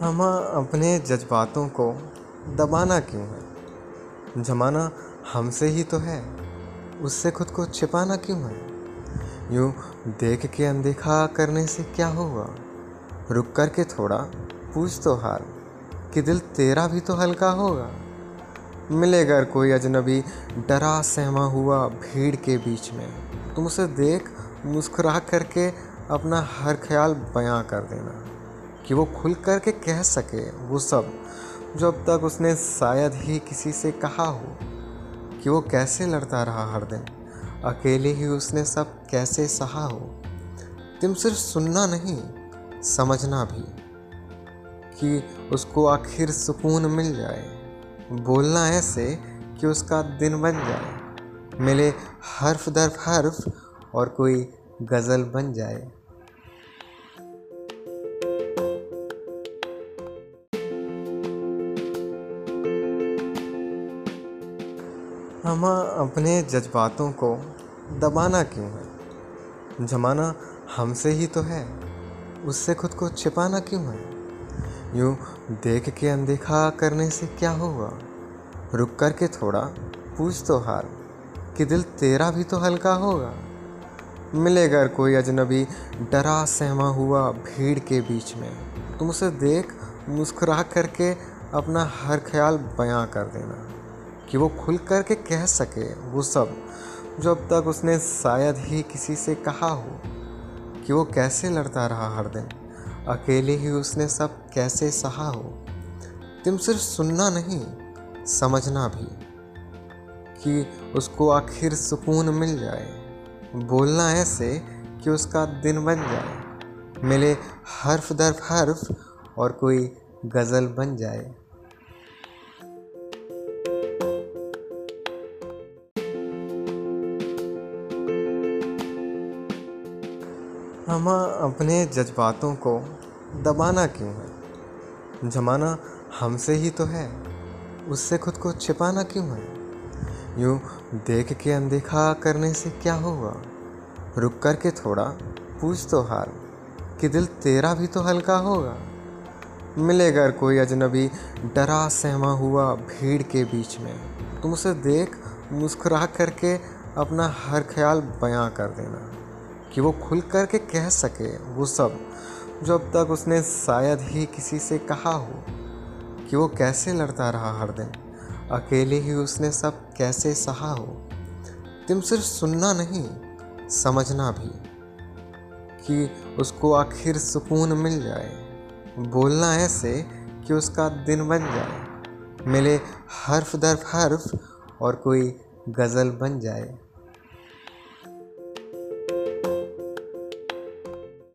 हम अपने जज्बातों को दबाना क्यों है? जमाना हमसे ही तो है, उससे खुद को छिपाना क्यों है? यूँ देख के अनदेखा करने से क्या होगा? रुक कर के थोड़ा पूछ तो हाल कि दिल तेरा भी तो हल्का होगा। मिलेगा कोई अजनबी डरा सहमा हुआ भीड़ के बीच में, तुम उसे देख मुस्कुरा करके अपना हर ख्याल बयां कर देना कि वो खुल कर के कह सके वो सब जो अब तक उसने शायद ही किसी से कहा हो, कि वो कैसे लड़ता रहा हर दिन, अकेले ही उसने सब कैसे सहा हो। तुम सिर्फ सुनना नहीं, समझना भी कि उसको आखिर सुकून मिल जाए। बोलना ऐसे कि उसका दिन बन जाए, मिले हर्फ दर हर्फ और कोई गज़ल बन जाए। हम अपने जज्बातों को दबाना क्यों है? जमाना हमसे ही तो है, उससे खुद को छिपाना क्यों है? यूँ देख के अनदेखा करने से क्या होगा? रुक कर के थोड़ा पूछ तो हाल कि दिल तेरा भी तो हल्का होगा। मिलेगा कोई अजनबी डरा सहमा हुआ भीड़ के बीच में, तुम उसे देख मुस्कुरा करके अपना हर ख्याल बयां कर देना कि वो खुल कर के कह सके वो सब जो अब तक उसने शायद ही किसी से कहा हो, कि वो कैसे लड़ता रहा हर दिन, अकेले ही उसने सब कैसे सहा हो। तुम सिर्फ सुनना नहीं, समझना भी कि उसको आखिर सुकून मिल जाए। बोलना ऐसे कि उसका दिन बन जाए, मिले हर्फ दर हर्फ और कोई गज़ल बन जाए। हम अपने जज्बातों को दबाना क्यों है? जमाना हमसे ही तो है, उससे खुद को छिपाना क्यों है? यूँ देख के अनदेखा करने से क्या होगा? रुक कर के थोड़ा पूछ तो हाल कि दिल तेरा भी तो हल्का होगा। मिलेगा कोई अजनबी डरा सहमा हुआ भीड़ के बीच में, तुम उसे देख मुस्कुरा करके अपना हर ख्याल बयां कर देना कि वो खुल कर के कह सके वो सब जो अब तक उसने शायद ही किसी से कहा हो, कि वो कैसे लड़ता रहा हर दिन, अकेले ही उसने सब कैसे सहा हो। तुम सिर्फ सुनना नहीं, समझना भी कि उसको आखिर सुकून मिल जाए। बोलना ऐसे कि उसका दिन बन जाए, मिले हर्फ दर हर्फ और कोई गज़ल बन जाए।